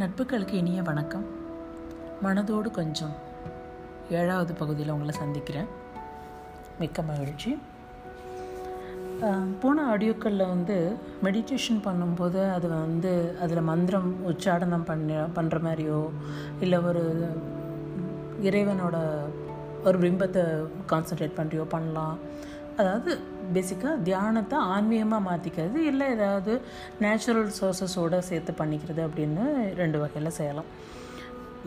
நட்புகளுக்கு இனிய வணக்கம். மனதோடு கொஞ்சம் 7வது பகுதியில் உங்களை சந்திக்கிறேன். மிக்க மகிழ்ச்சி. போன ஆடியோக்களில் மெடிடேஷன் பண்ணும்போது அதில் மந்திரம் உச்சாடனம் பண்ணுற மாதிரியோ இல்லை ஒரு இறைவனோட ஒரு பிம்பத்தை கான்சன்ட்ரேட் பண்ணியோ பண்ணலாம். அதாவது பேசிக்காக தியானத்தை ஆன்மீகமாக மாற்றிக்கிறது, இல்லை ஏதாவது நேச்சுரல் சோர்ஸஸோடு சேர்த்து பண்ணிக்கிறது அப்படின்னு 2 வகையில் செய்யலாம்.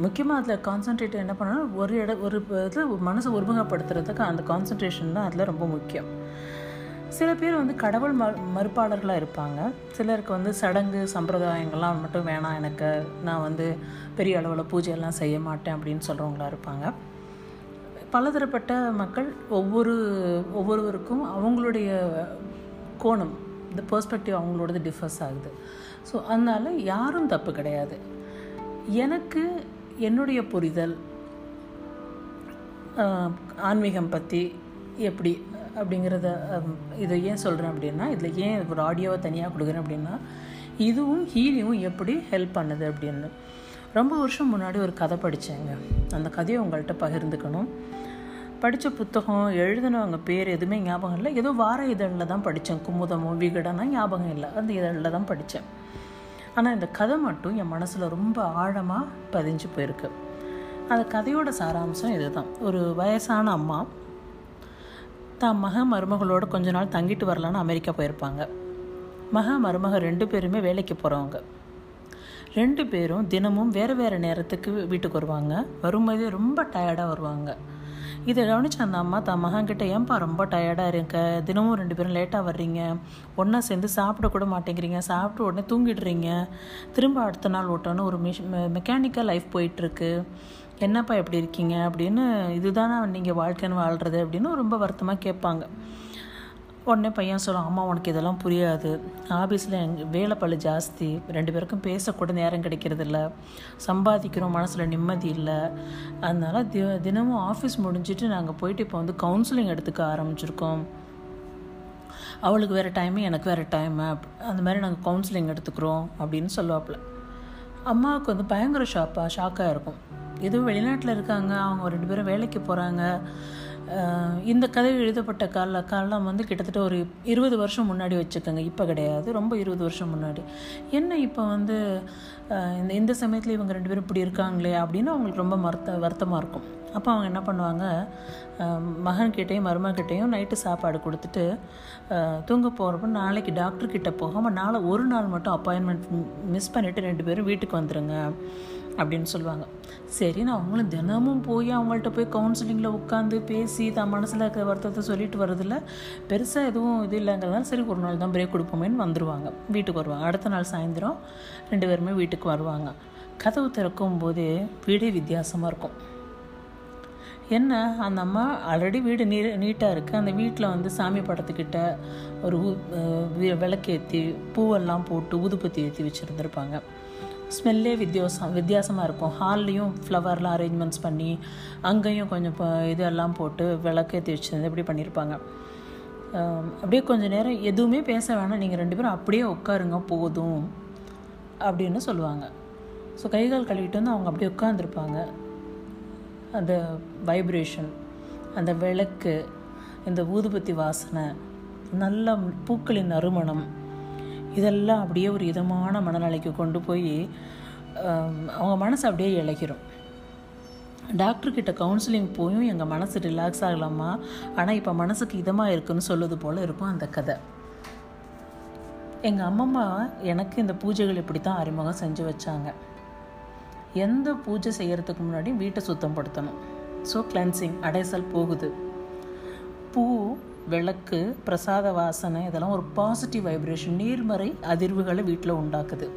முக்கியமாக அதில் கான்சன்ட்ரேட் என்ன பண்ணணும், ஒரு இதில் மனசை ஒருமுகப்படுத்துறதுக்கு அந்த கான்சன்ட்ரேஷன் தான் அதில் ரொம்ப முக்கியம். சில பேர் கடவுள் மறுப்பாளர்களாக இருப்பாங்க. சிலருக்கு சடங்கு சம்பிரதாயங்கள்லாம் மட்டும் வேணாம், எனக்கு நான் பெரிய அளவில் பூஜையெல்லாம் செய்ய மாட்டேன் அப்படின்னு சொல்கிறவங்களா இருப்பாங்க. பலதரப்பட்ட மக்கள் ஒவ்வொருவருக்கும் அவங்களுடைய கோணம், இந்த பெர்ஸ்பெக்டிவ் அவங்களோடது டிஃபர்ஸ் ஆகுது. ஸோ அதனால் யாரும் தப்பு கிடையாது. எனக்கு என்னுடைய புரிதல் ஆன்மீகம் பற்றி எப்படி அப்படிங்கிறத இதை ஏன் சொல்கிறேன் அப்படின்னா, இதில் ஏன் ஒரு ஆடியோவை தனியாக கொடுக்குறேன் அப்படின்னா, இதுவும் ஹீலிங்கும் எப்படி ஹெல்ப் பண்ணுது அப்படின்னு ரொம்ப வருஷம் முன்னாடி ஒரு கதை படித்தேங்க. அந்த கதையை உங்கள்கிட்ட பகிர்ந்துக்கணும். படித்த புத்தகம், எழுதினவங்க பேர் எதுவுமே ஞாபகம் இல்லை. ஏதோ வார இதழில் தான் படித்தேன். குமுதமோ விகடனா ஞாபகம் இல்லை, அந்த இதழில் தான் படித்தேன். ஆனால் இந்த கதை மட்டும் என் மனசில் ரொம்ப ஆழமாக பதிஞ்சு போயிருக்கு. அந்த கதையோட சாராம்சம் இதுதான். ஒரு வயசான அம்மா தான் மக மருமகளோடு கொஞ்ச நாள் தங்கிட்டு வரலான்னு அமெரிக்கா போயிருப்பாங்க. மக மருமக 2 பேருமே வேலைக்கு போகிறவங்க. 2 பேரும் தினமும் வேறு வேறு நேரத்துக்கு வீட்டுக்கு வருவாங்க. வரும்போதே ரொம்ப டயர்டாக வருவாங்க. இதை கவனிச்சு அந்த அம்மா தான் மகன்கிட்ட, ஏன்பா ரொம்ப டயர்டாக இருக்க, தினமும் 2 பேரும் லேட்டாக வர்றீங்க, ஒன்றா சேர்ந்து சாப்பிடக்கூட மாட்டேங்கிறீங்க, சாப்பிட்டு உடனே தூங்கிடுறீங்க, திரும்ப அடுத்த நாள் ஓட்டணும், ஒரு மெக்கானிக்கல் லைஃப் போயிட்டுருக்கு, என்னப்பா எப்படி இருக்கீங்க அப்படின்னு, இதுதானா நீங்கள் வாழ்க்கைன்னு வாழ்கிறது அப்படின்னு ரொம்ப வருத்தமாக கேட்பாங்க. உடனே பையன் சொல்லுவான், அம்மா உனக்கு இதெல்லாம் புரியாது, ஆஃபீஸில் எங்கள் வேலை பழு ஜாஸ்தி, 2 பேருக்கும் பேசக்கூட நேரம் கிடைக்கிறதில்ல, சம்பாதிக்கிறோம், மனசில் நிம்மதி இல்லை, அதனால் தினமும் ஆஃபீஸ் முடிஞ்சிட்டு நாங்கள் போயிட்டு இப்போ கவுன்சிலிங் எடுத்துக்க ஆரம்பிச்சிருக்கோம், அவளுக்கு வேறு டைமு எனக்கு வேறு டைமு, அந்த மாதிரி நாங்கள் கவுன்சிலிங் எடுத்துக்கிறோம் அப்படின்னு சொல்லுவாப்புல. அம்மாவுக்கு பயங்கர ஷாக்காக இருக்கும். எதுவும் வெளிநாட்டில் இருக்காங்க, அவங்க 2 பேரும் வேலைக்கு போகிறாங்க. இந்த கதை எழுதப்பட்ட காலம் கிட்டத்தட்ட ஒரு 20 வருஷம் முன்னாடி வச்சுக்கோங்க, இப்போ கிடையாது, ரொம்ப 20 வருஷம் முன்னாடி. என்ன இப்போ இந்த சமயத்தில் இவங்க 2 பேரும் இப்படி இருக்காங்களே அப்படின்னு அவங்களுக்கு ரொம்ப வருத்தமாக இருக்கும். அப்போ அவங்க என்ன பண்ணுவாங்க, மகன்கிட்டையும் மருமகிட்டையும் நைட்டு சாப்பாடு கொடுத்துட்டு தூங்க போகிறப்ப, நாளைக்கு டாக்டர்கிட்ட போகாமல் நாளை ஒரு நாள் மட்டும் அப்பாயின்மெண்ட் மிஸ் பண்ணிவிட்டு 2 பேரும் வீட்டுக்கு வந்துடுங்க அப்படின்னு சொல்லுவாங்க. சரி, நான் அவங்களும் தினமும் போய் அவங்கள்ட்ட போய் கவுன்சிலிங்கில் உட்காந்து பேசி தான் மனசில் இருக்கிற வருத்தத்தை சொல்லிட்டு வரதில்ல, பெருசாக எதுவும் இது இல்லைங்கிறதுனால சரி ஒரு நாள் தான் பிரேக் கொடுப்போமேன்னு வந்துடுவாங்க, வீட்டுக்கு வருவாங்க. அடுத்த நாள் சாயந்தரம் 2 பேருமே வீட்டுக்கு வருவாங்க. கதவு திறக்கும் போதே வீடே வித்தியாசமாக இருக்கும். என்ன, அந்த அம்மா ஆல்ரெடி வீடு நீட்டாக இருக்குது. அந்த வீட்டில் சாமி படத்துக்கிட்ட ஒரு விளக்கேற்றி பூவெல்லாம் போட்டு ஊதுபத்தி ஏற்றி வச்சுருந்துருப்பாங்க. ஸ்மெல்லே வித்தியாசமாக இருக்கும். ஹால்லேயும் ஃப்ளவர்லாம் அரேஞ்ச்மெண்ட்ஸ் பண்ணி அங்கேயும் கொஞ்சம் இதெல்லாம் போட்டு விளக்கேற்றி வச்சுருந்து இப்படி பண்ணியிருப்பாங்க. அப்படியே கொஞ்சம் நேரம் எதுவுமே பேச வேணாம், நீங்கள் 2 பேரும் அப்படியே உட்காருங்க போதும் அப்படின்னு சொல்லுவாங்க. ஸோ கைகால் கழுவிட்டு அவங்க அப்படியே உட்காந்துருப்பாங்க. அந்த வைப்ரேஷன், அந்த விளக்கு, இந்த ஊதுபத்தி வாசனை, நல்ல பூக்களின் நறுமணம், இதெல்லாம் அப்படியே ஒரு இதமான மனநிலைக்கு கொண்டு போய் அவங்க மனசு அப்படியே இழைக்கிறோம். டாக்டர்கிட்ட கவுன்சிலிங் போயும் எங்கள் மனசு ரிலாக்ஸ் ஆகலாமா, ஆனால் இப்போ மனசுக்கு இதமாக இருக்குதுன்னு சொல்லுவது போல் இருக்கும் அந்த கதை. எங்கள் அம்மம்மா எனக்கு இந்த பூஜைகள் இப்படி தான் அறிமுகம் செஞ்சு வச்சாங்க. எந்த பூஜை செய்கிறதுக்கு முன்னாடி வீட்டை சுத்தம் படுத்தணும். ஸோ கிளென்சிங், அடைசல் போகுது. பூ, விளக்கு, பிரசாத வாசனை, இதெல்லாம் ஒரு பாசிட்டிவ் வைப்ரேஷன், நேர்மறை அதிர்வுகளை வீட்டில் உண்டாக்குது.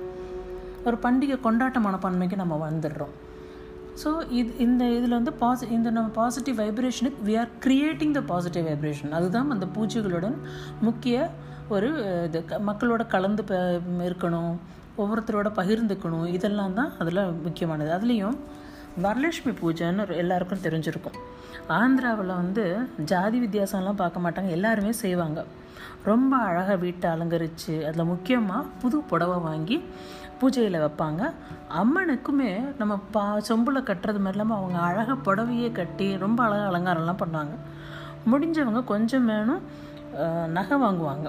ஒரு பண்டிகை கொண்டாட்ட மனப்பான்மைக்கு நம்ம வந்துடுறோம். ஸோ இதில் இந்த நம்ம பாசிட்டிவ் வைப்ரேஷனுக்கு we are creating the positive vibration. அதுதான் அந்த பூஜைகளுடன் முக்கிய ஒரு இது. மக்களோட கலந்து இருக்கணும், ஒவ்வொருத்தரோட பகிர்ந்துக்கணும், இதெல்லாம் தான் அதில் முக்கியமானது. அதுலேயும் வரலட்சுமி பூஜைன்னு எல்லாருக்கும் தெரிஞ்சிருக்கும். ஆந்திராவில் ஜாதி வித்தியாசம்லாம் பார்க்க மாட்டாங்க, எல்லாருமே செய்வாங்க. ரொம்ப அழகாக வீட்டை அலங்கரித்து அதில் முக்கியமாக புது புடவை வாங்கி பூஜையில் வைப்பாங்க. அம்மனுக்குமே நம்ம சொம்பில் கட்டுறது மாதிரி இல்லாமல் அவங்க அழகாக புடவையே கட்டி ரொம்ப அழகாக அலங்காரம்லாம் பண்ணுவாங்க. முடிஞ்சவங்க கொஞ்சம் வேணும் நகை வாங்குவாங்க,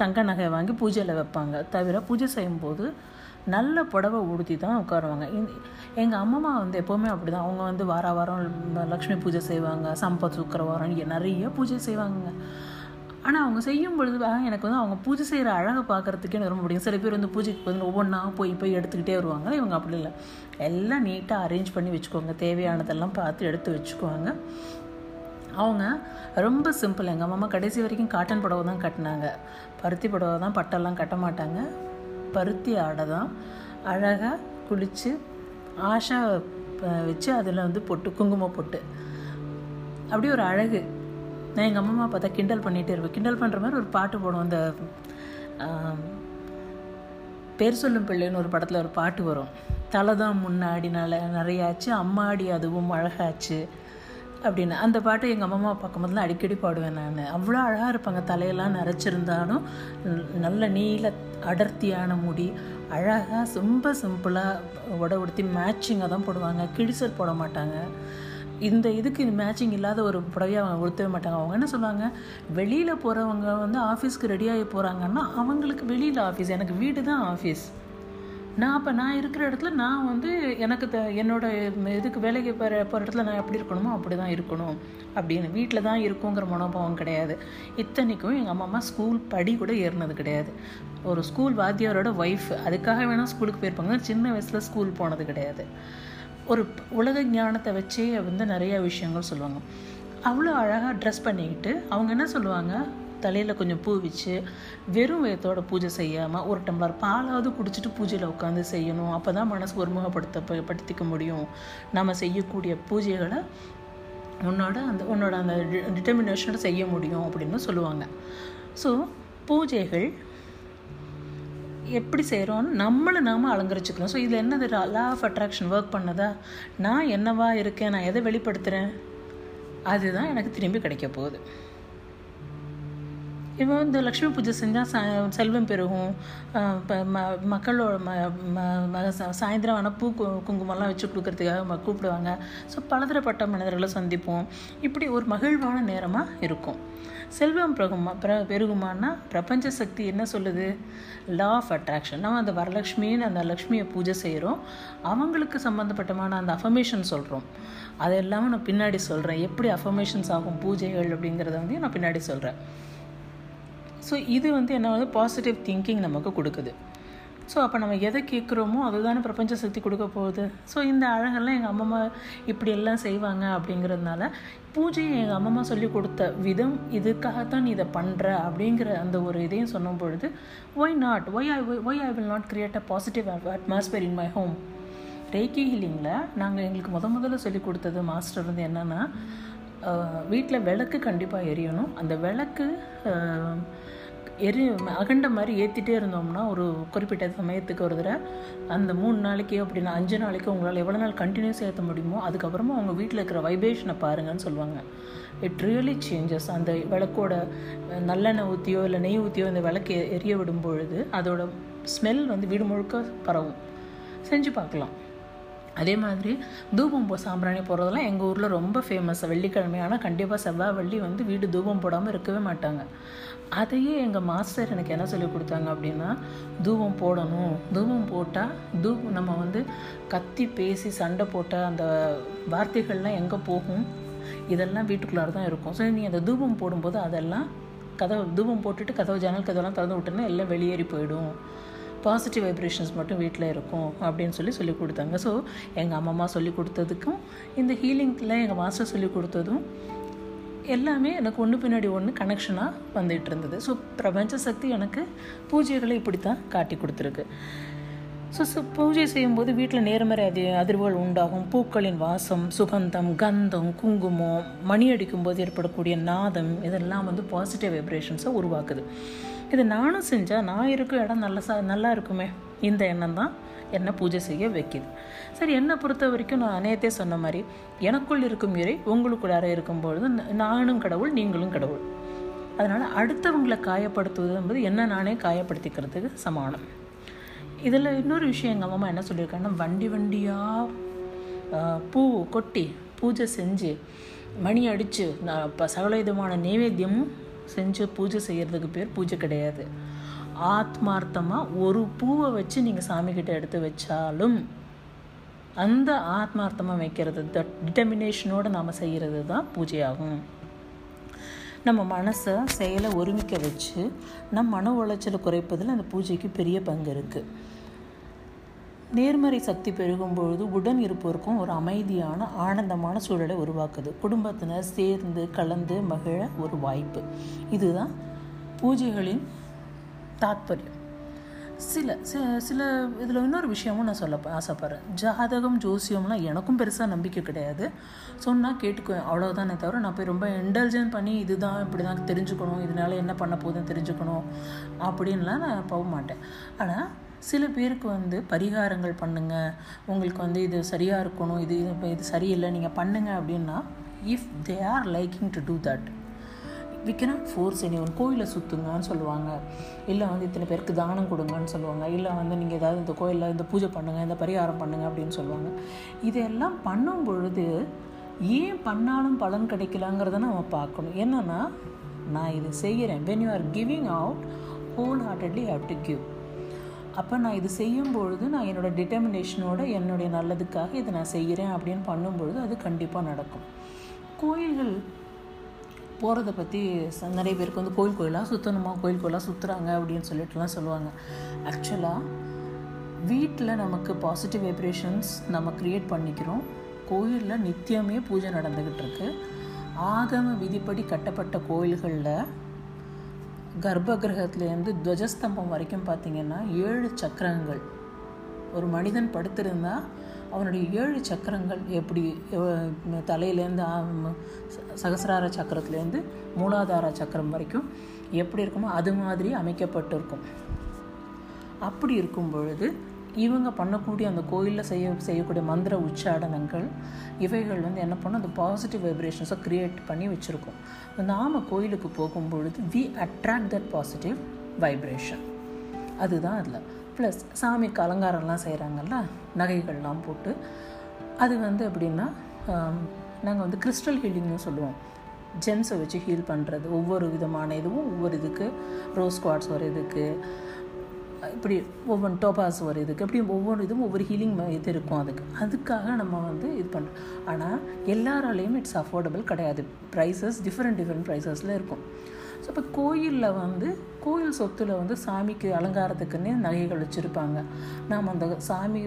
தங்க நகையை வாங்கி பூஜையில் வைப்பாங்க. தவிர பூஜை செய்யும்போது நல்ல புடவை ஊடுத்தி தான் உட்காருவாங்க. எங்கள் அம்மா வந்து எப்போவுமே அப்படி தான். அவங்க வந்து வார வாரம் லக்ஷ்மி பூஜை செய்வாங்க, சம்பத் சுக்கரவாரம் நிறைய பூஜை செய்வாங்க. ஆனால் அவங்க செய்யும் பொழுது எனக்கு வந்து அவங்க பூஜை செய்கிற அழகை பார்க்குறதுக்கே எனக்கு ரொம்ப பிடிக்கும். சில பேர் வந்து பூஜைக்கு வந்து ஒவ்வொன்றா போய் போய் எடுத்துக்கிட்டே வருவாங்க. இவங்க அப்படி இல்லை, எல்லாம் நீட்டாக அரேஞ்ச் பண்ணி வச்சுக்குவாங்க, தேவையானதெல்லாம் பார்த்து எடுத்து வச்சுக்குவாங்க. அவங்க ரொம்ப சிம்பிள். எங்கள் அம்மா கடைசி வரைக்கும் காட்டன் புடவை தான் கட்டினாங்க, பருத்தி புடவை தான், பட்டெல்லாம் கட்ட மாட்டாங்க. பருத்தி ஆடை தான் அழகாக குளித்து ஆஷா வச்சு அதில் வந்து பொட்டு, குங்குமம் பொட்டு, அப்படி ஒரு அழகு. நான் எங்கள் அம்மா பார்த்தா கிண்டல் பண்ணிகிட்டே இருப்பேன். கிண்டல் பண்ணுற மாதிரி ஒரு பாட்டு போடுவோம். அந்த பேர் சொல்லும் பிள்ளைன்னு ஒரு படத்தில் ஒரு பாட்டு வரும், தலை தான் முன்னாடினால நிறையாச்சு, அம்மாடி அதுவும் அழகாச்சு அப்படின்னு. அந்த பாட்டு எங்கள் அம்மா பார்க்கும்போதுலாம் அடிக்கடி பாடுவேன் நான். அவ்வளோ அழகாக இருப்பாங்க. தலையெல்லாம் நரைச்சிருந்தாலும் நல்ல நீல அடர்த்தியான முடி, அழகாக ரொம்ப சிம்பிளாக உடை உடுத்தி மேட்சிங்காக தான் போடுவாங்க. கிழிசல் போட மாட்டாங்க. இந்த இதுக்கு மேட்சிங் இல்லாத ஒரு புடவையை அவங்க உடுத்தவே மாட்டாங்க. அவங்க என்ன சொல்லுவாங்க, வெளியில் போகிறவங்க வந்து ஆஃபீஸ்க்கு ரெடியாகி போகிறாங்கன்னா அவங்களுக்கு வெளியில் ஆஃபீஸ், எனக்கு வீடு தான் ஆஃபீஸ். நான் அப்போ நான் இருக்கிற இடத்துல நான் வந்து எனக்கு என்னோடய இதுக்கு வேலைக்கு போகிற இடத்துல நான் எப்படி இருக்கணுமோ அப்படி தான் இருக்கணும் அப்படின்னு, வீட்டில் தான் இருக்குங்கிற மனோபாவம் கிடையாது. இத்தனைக்கும் எங்கள் அம்மா ஸ்கூல் படி கூட ஏறினது கிடையாது. ஒரு ஸ்கூல் வாத்தியாரோட ஒய்ஃப், அதுக்காக வேணால் ஸ்கூலுக்கு போயிருப்பாங்க. சின்ன வயசில் ஸ்கூல் போனது கிடையாது. ஒரு உலக ஞானத்தை வச்சே வந்து நிறையா விஷயங்கள் சொல்லுவாங்க. அவ்வளோ அழகாக ட்ரெஸ் பண்ணிக்கிட்டு அவங்க என்ன சொல்லுவாங்க, தலையில் கொஞ்சம் பூ வச்சு வெறும் வயத்தோட பூஜை செய்யாமல் ஒரு டம்ளர் பாலாவது குடிச்சிட்டு பூஜையில் உட்காந்து செய்யணும். அப்போ தான் மனசு ஒருமுகப்படுத்திக்க முடியும். நம்ம செய்யக்கூடிய பூஜைகளை உன்னோட அந்த டிட்டர்மினேஷனோட செய்ய முடியும் அப்படின்னு சொல்லுவாங்க. ஸோ பூஜைகள் எப்படி செய்கிறோன்னு நம்மளை நாம் அலங்கரிச்சுக்கலாம். ஸோ இதில் என்னது லா ஆஃப் அட்ராக்ஷன் ஒர்க் பண்ணதா? நான் என்னவா இருக்கேன், நான் எதை வெளிப்படுத்துகிறேன், அதுதான் எனக்கு திரும்பி கிடைக்க போகுது. இப்போ இந்த லக்ஷ்மி பூஜை செஞ்சால் செல்வம் பெருகும், மக்களோட சாயந்தரம் ஆனால் பூ குங்குமம்லாம் வச்சு கொடுக்கறதுக்காக கூப்பிடுவாங்க. ஸோ பலதரப்பட்ட மனிதர்களை சந்திப்போம். இப்படி ஒரு மகிழ்வான நேரமாக இருக்கும். செல்வம் பெருகுமானா பிரபஞ்ச சக்தி என்ன சொல்லுது, லா ஆஃப் அட்ராக்ஷன். நம்ம அந்த வரலட்சுமின்னு அந்த லக்ஷ்மியை பூஜை செய்கிறோம், அவங்களுக்கு சம்மந்தப்பட்டமான அந்த அஃபர்மேஷன் சொல்கிறோம். அது எல்லாமே நான் பின்னாடி சொல்கிறேன், எப்படி அஃபர்மேஷன்ஸ் ஆகும் பூஜைகள் அப்படிங்கிறத வந்து நான் பின்னாடி சொல்கிறேன். ஸோ இது வந்து என்ன வந்து பாசிட்டிவ் திங்கிங் நமக்கு கொடுக்குது. ஸோ அப்போ நம்ம எதை கேட்குறோமோ அதுதானே பிரபஞ்ச சக்தி கொடுக்க போகுது. ஸோ இந்த அழகெல்லாம் எங்கள் அம்மா இப்படியெல்லாம் செய்வாங்க. அப்படிங்கிறதுனால பூஜையை எங்கள் அம்மா சொல்லி கொடுத்த விதம், இதுக்காகத்தான் நீ இதை பண்ணுற அப்படிங்கிற அந்த ஒரு இதையும் சொன்னும் பொழுது, why I will not create a positive atmosphere in my home. Reiki ஹீலிங்கில் நாங்கள் எங்களுக்கு முதல்ல சொல்லி கொடுத்தது மாஸ்டர் வந்து என்னென்னா, வீட்டில் விளக்கு கண்டிப்பாக எரியணும். அந்த விளக்கு அகண்ட மாதிரி ஏற்றிட்டே இருந்தோம்னா ஒரு குறிப்பிட்ட சமயத்துக்கு ஒரு தடவை, அந்த 3 நாளைக்கே அப்படின்னா 5 நாளைக்கு, உங்களால் எவ்வளோ நாள் கண்டினியூஸாக ஏற்ற முடியுமோ அதுக்கப்புறமா அவங்க வீட்டில் இருக்கிற வைப்ரேஷனை பாருங்கன்னு சொல்லுவாங்க. It really changes. அந்த விளக்கோட நல்லெண்ணெய் ஊற்றியோ இல்லை நெய் ஊற்றியோ அந்த விளக்கு எரிய விடும் பொழுது அதோட ஸ்மெல் வந்து வீடு முழுக்க பரவும். செஞ்சு பார்க்கலாம். அதே மாதிரி தூபம் சாம்பிராணி போடுறதெல்லாம் எங்கள் ஊரில் ரொம்ப ஃபேமஸ். வெள்ளிக்கிழமை ஆனால் கண்டிப்பாக செவ்வாய் வெள்ளி வந்து வீடு தூபம் போடாமல் இருக்கவே மாட்டாங்க. அதையே எங்கள் மாஸ்டர் எனக்கு என்ன சொல்லி கொடுத்தாங்க அப்படின்னா, தூபம் போடணும், தூபம் போட்டால் நம்ம வந்து கத்தி பேசி சண்டை போட்ட அந்த வார்த்தைகள்லாம் எங்கே போகும், இதெல்லாம் வீட்டுக்குள்ளார தான் இருக்கும். ஸோ நீ அந்த தூபம் போடும்போது அதெல்லாம் கதவை தூபம் போட்டுட்டு கதவு ஜன்னல் கதவெல்லாம் திறந்து விட்டுன்னா எல்லாம் வெளியேறி போயிடும், பாசிட்டிவ் வைப்ரேஷன்ஸ் மட்டும் வீட்டில் இருக்கும் அப்படின்னு சொல்லி கொடுத்தாங்க. ஸோ எங்கள் அம்மா சொல்லி கொடுத்ததுக்கும் இந்த ஹீலிங்கில் எங்கள் மாஸ்டர் சொல்லி கொடுத்ததும் எல்லாமே எனக்கு ஒன்று பின்னாடி ஒன்று கனெக்ஷனாக வந்துகிட்டு இருந்தது. ஸோ பிரபஞ்ச சக்தி எனக்கு பூஜைகளை இப்படி தான் காட்டி கொடுத்துருக்கு. ஸோ பூஜை செய்யும்போது வீட்டில் நேர்மறை அதிர்வுகள் உண்டாகும். பூக்களின் வாசம், சுகந்தம், கந்தம், குங்குமம், மணி அடிக்கும்போது ஏற்படக்கூடிய நாதம், இதெல்லாம் வந்து பாசிட்டிவ் வைப்ரேஷன்ஸை உருவாக்குது. இது நானும் செஞ்சால் நான் இருக்க இடம் நல்லா இருக்குமே, இந்த எண்ணம் தான் என்னை பூஜை செய்ய வைக்கிது. சரி, என்னை பொறுத்த வரைக்கும் நான் அனைத்தே சொன்ன மாதிரி, எனக்குள் இருக்கும் இறை உங்களுக்குள்ளார இருக்கும்பொழுது நானும் கடவுள் நீங்களும் கடவுள். அதனால் அடுத்தவங்களை காயப்படுத்துவது என்பது என்ன நானே காயப்படுத்திக்கிறதுக்கு சமானம். இதில் இன்னொரு விஷயம் எங்கள் அம்மா என்ன சொல்லியிருக்காங்கன்னா, வண்டி வண்டியாக பூ கொட்டி பூஜை செஞ்சு மணி அடித்து நான் இப்போ சகல விதமான நைவேத்தியமும் செஞ்சு பூஜை செய்கிறதுக்கு பேர் பூஜை கிடையாது. ஆத்மார்த்தமாக ஒரு பூவை வச்சு நீங்கள் சாமிக்கிட்ட எடுத்து வச்சாலும் அந்த ஆத்மார்த்தமாக வைக்கிறது, டிட்டர்மினேஷனோடு நாம் செய்கிறது தான் பூஜையாகும். நம்ம மனசை செயலை ஒருமிக்க வச்சு நம் மன உளைச்சலை குறைப்பதில் அந்த பூஜைக்கு பெரிய பங்கு இருக்குது. நேர்மறை சக்தி பெருகும்பொழுது உடன் இருப்போருக்கும் ஒரு அமைதியான ஆனந்தமான சூழலை உருவாக்குது. குடும்பத்தினர் சேர்ந்து கலந்து மகிழ ஒரு வாய்ப்பு. இதுதான் பூஜைகளின் தாற்பயம். சில இதில் இன்னொரு விஷயமும் நான் சொல்ல ஆசைப்படுறேன். ஜாதகம் ஜோசியம்லாம் எனக்கும் பெருசாக நம்பிக்கை கிடையாது. சொன்னால் கேட்டுக்குவேன், அவ்வளோதானே தவிர நான் போய் ரொம்ப இன்டெலிஜென்ட் பண்ணி இதுதான் இப்படி தான் தெரிஞ்சுக்கணும், இதனால் என்ன பண்ண போதும் தெரிஞ்சுக்கணும் அப்படின்லாம் நான் போக மாட்டேன். ஆனால் சில பேருக்கு பரிகாரங்கள் பண்ணுங்கள், உங்களுக்கு இது சரியாக இருக்கணும், இது இது சரியில்லை நீங்கள் பண்ணுங்கள் அப்படின்னா, if they are liking to do that we cannot force anyone. கோயிலை சுற்றுங்கன்னு சொல்லுவாங்க, இல்லை இத்தனை பேருக்கு தானம் கொடுங்கன்னு சொல்லுவாங்க, இல்லை நீங்கள் ஏதாவது இந்த கோயிலில் இந்த பூஜை பண்ணுங்கள், இந்த பரிகாரம் பண்ணுங்கள் அப்படின்னு சொல்லுவாங்க. இதெல்லாம் பண்ணும் பொழுது ஏன் பண்ணாலும் பலன் கிடைக்கலாங்கிறத நம்ம பார்க்கணும். என்னென்னா, நான் இது செய்கிறேன், when you are giving out wholeheartedly have to give. அப்போ நான் இது செய்யும்பொழுது நான் என்னோடய டிட்டர்மினேஷனோட என்னுடைய நல்லதுக்காக இதை நான் செய்கிறேன் அப்படின்னு பண்ணும்பொழுது அது கண்டிப்பாக நடக்கும். கோயில்கள் போகிறத பற்றி நிறைய பேருக்கு கோயில் கோயிலாக சுற்றணுமா, கோயில் கோயிலாக சுற்றுறாங்க அப்படின்னு சொல்லிட்டுலாம் சொல்லுவாங்க. ஆக்சுவலாக வீட்டில் நமக்கு பாசிட்டிவ் வைப்ரேஷன்ஸ் நம்ம க்ரியேட் பண்ணிக்கிறோம். கோயிலில் நித்தியமே பூஜை நடந்துக்கிட்டு இருக்கு. ஆகம விதிப்படி கட்டப்பட்ட கோயில்களில் கர்ப்ப கிரகத்துலேருந்து துவஜஸ்தம்பம் வரைக்கும் பார்த்திங்கன்னா 7 சக்கரங்கள். ஒரு மனிதன் படுத்திருந்தால் அவனுடைய 7 சக்கரங்கள் எப்படி, தலையிலேருந்து சகசிரார சக்கரத்துலேருந்து மூலாதார சக்கரம் வரைக்கும் எப்படி இருக்குமோ அது மாதிரி அமைக்கப்பட்டிருக்கும். அப்படி இருக்கும் பொழுது இவங்க பண்ணக்கூடிய அந்த கோயிலில் செய்யக்கூடிய மந்திர உச்சாடனங்கள் இவைகள் என்ன பண்ணணும், அந்த பாசிட்டிவ் வைப்ரேஷன்ஸை க்ரியேட் பண்ணி வச்சுருக்கோம். நாம் கோயிலுக்கு போகும்பொழுது we attract that positive vibration. அதுதான் அதில் ப்ளஸ் சாமிக்கு அலங்காரம்லாம் செய்கிறாங்கல்ல, நகைகள்லாம் போட்டு அது எப்படின்னா, நாங்கள் கிறிஸ்டல் ஹீலிங்னு சொல்லுவோம். ஜெம்ஸை வச்சு ஹீல் பண்ணுறது, ஒவ்வொரு விதமான இதுவும் ஒவ்வொரு இதுக்கு ரோஸ் குவாட்ஸ் ஒரு இதுக்கு, இப்படி ஒவ்வொரு டோபாஸ் ஒரு இதுக்கு, இப்படி ஒவ்வொரு இதுவும் ஒவ்வொரு ஹீலிங் இது இருக்கும். அதுக்காக நம்ம இது பண்ணுறோம். ஆனால் எல்லாராலையும் இட்ஸ் அஃபோர்டபுள் கிடையாது. ப்ரைஸஸ் டிஃப்ரெண்ட் ப்ரைஸஸில் இருக்கும். ஸோ இப்போ கோயிலில் கோயில் சொத்தில் சாமிக்கு அலங்காரத்துக்குன்னே நகைகள் வச்சுருப்பாங்க. நாம் அந்த சாமி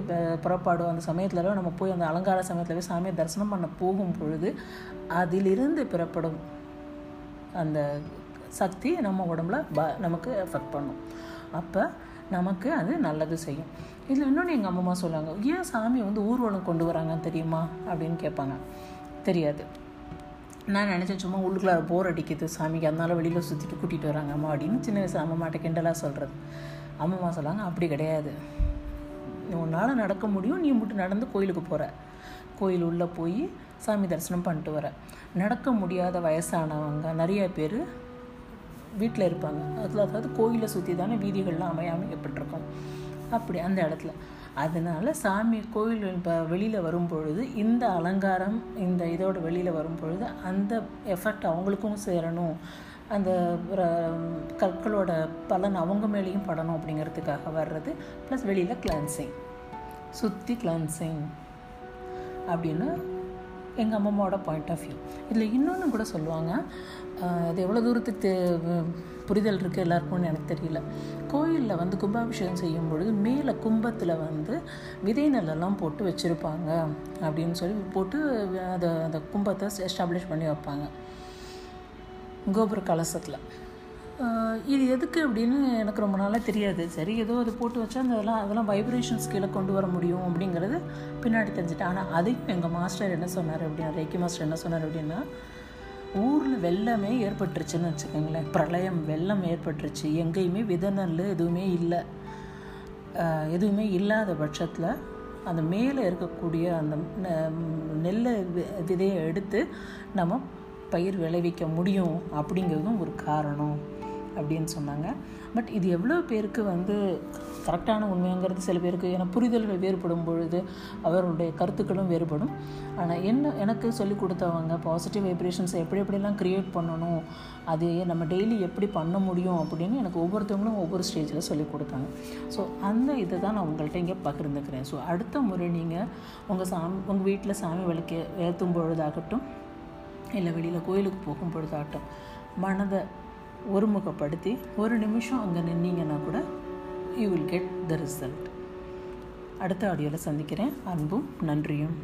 புறப்பாடு அந்த சமயத்தில் நம்ம போய் அந்த அலங்கார சமயத்தில் போய் சாமியை தரிசனம் பண்ண போகும் பொழுது அதிலிருந்து பெறப்படும் அந்த சக்தி நம்ம உடம்புல நமக்கு எஃபெக்ட் பண்ணும். அப்போ நமக்கு அது நல்லது செய்யும். இதில் இன்னொன்று எங்கள் அம்மா சொல்லுவாங்க, ஏன் சாமி ஊர்வலம் கொண்டு வராங்கன்னு தெரியுமா அப்படின்னு கேட்பாங்க. தெரியாது, நான் நினச்சேன் சும்மா உள்ளுக்குள்ளார போர் அடிக்குது சாமிக்கு, அதனால வெளியில் சுற்றிட்டு கூட்டிகிட்டு வராங்க அம்மா அப்படின்னு சின்ன வயசு அம்மாட்ட கிண்டலாக சொல்கிறது. அம்மா சொல்லாங்க, அப்படி கிடையாது, உன்னால் நடக்க முடியும், நீ மட்டும் நடந்து கோயிலுக்கு போகிற, கோயில் உள்ளே போய் சாமி தரிசனம் பண்ணிட்டு வர. நடக்க முடியாத வயசானவங்க நிறைய பேர் வீட்டில் இருப்பாங்க. அதில் அதாவது கோயிலை சுற்றி தானே வீதிகள்லாம் அமைக்கப்பட்டிருக்கோம் அப்படி அந்த இடத்துல. அதனால் சாமி கோயில் இப்போ வெளியில் வரும்பொழுது இந்த அலங்காரம் இந்த இதோட வெளியில் வரும்பொழுது அந்த எஃபெக்ட் அவங்களுக்கும் சேரணும், அந்த கற்களோட பலன் அவங்க மேலேயும் படணும் அப்படிங்கிறதுக்காக வர்றது. ப்ளஸ் வெளியில் கிளன்சிங், சுற்றி கிளன்சிங் அப்படின்னு எங்கள் அம்மாவோட பாயிண்ட் ஆஃப் வியூ. இதில் இன்னொன்று கூட சொல்லுவாங்க, அது எவ்வளோ தூரத்துக்கு புரிதல் இருக்குது எல்லாருக்கும்னு எனக்கு தெரியல. கோயிலில் கும்பாபிஷேகம் செய்யும் பொழுது மேலே கும்பத்தில் விதை நெல்லாம் போட்டு வச்சுருப்பாங்க அப்படின்னு சொல்லி போட்டு அதை அந்த கும்பத்தை எஸ்டாப்ளிஷ் பண்ணி வைப்பாங்க கோபுர கலசத்தில். இது எதுக்கு அப்படின்னு எனக்கு ரொம்ப நாளாக தெரியாது. சரி, ஏதோ அது போட்டு வச்சா அதெல்லாம் வைப்ரேஷன்ஸ் கீழே கொண்டு வர முடியும் அப்படிங்கிறது பின்னாடி தெரிஞ்சுட்டேன். ஆனால் அதையும் எங்கள் மாஸ்டர் என்ன சொன்னார் அப்படின்னா, ரேக்கி மாஸ்டர் என்ன சொன்னார் அப்படின்னா, ஊரில் வெள்ளமே ஏற்பட்டுருச்சுன்னு வச்சுக்கோங்களேன், பிரளயம் வெள்ளம் ஏற்பட்டுருச்சு, எங்கேயுமே விதநெல் எதுவுமே இல்லை, எதுவுமே இல்லாத பட்சத்தில் அந்த மேலே இருக்கக்கூடிய அந்த நெல்லை விதையை எடுத்து நம்ம பயிர் விளைவிக்க முடியும் அப்படிங்கிறதும் ஒரு காரணம் அப்படின்னு சொன்னாங்க. பட் இது எவ்வளோ பேருக்கு வந்து கரெக்டான உண்மைங்கிறது சில பேருக்கு ஏன்னா புரிதல்கள் வேறுபடும் பொழுது அவர்களுடைய கருத்துக்களும் வேறுபடும். ஆனால் என்ன எனக்கு சொல்லிக் கொடுத்தவங்க பாசிட்டிவ் வைப்ரேஷன்ஸை எப்படிலாம் க்ரியேட் பண்ணணும், அது நம்ம டெய்லி எப்படி பண்ண முடியும் அப்படின்னு எனக்கு ஒவ்வொருத்தவங்களும் ஒவ்வொரு ஸ்டேஜில் சொல்லிக் கொடுத்தாங்க. ஸோ அந்த இதை தான் நான் உங்கள்கிட்ட இங்கே பகிர்ந்துக்கிறேன். ஸோ அடுத்த முறை நீங்கள் உங்கள் வீட்டில் சாமி விளக்கு ஏற்றும் பொழுதாகட்டும், இல்லை வெளியில் கோயிலுக்கு போகும் பொழுதாகட்டும், மனதை ஒருமுகப்படுத்தி ஒரு நிமிஷம் அங்கே நின்னீங்கன்னா கூட you will get the result. அடுத்த ஆடியோவில் சந்திக்கிறேன். அன்பும் நன்றியும்.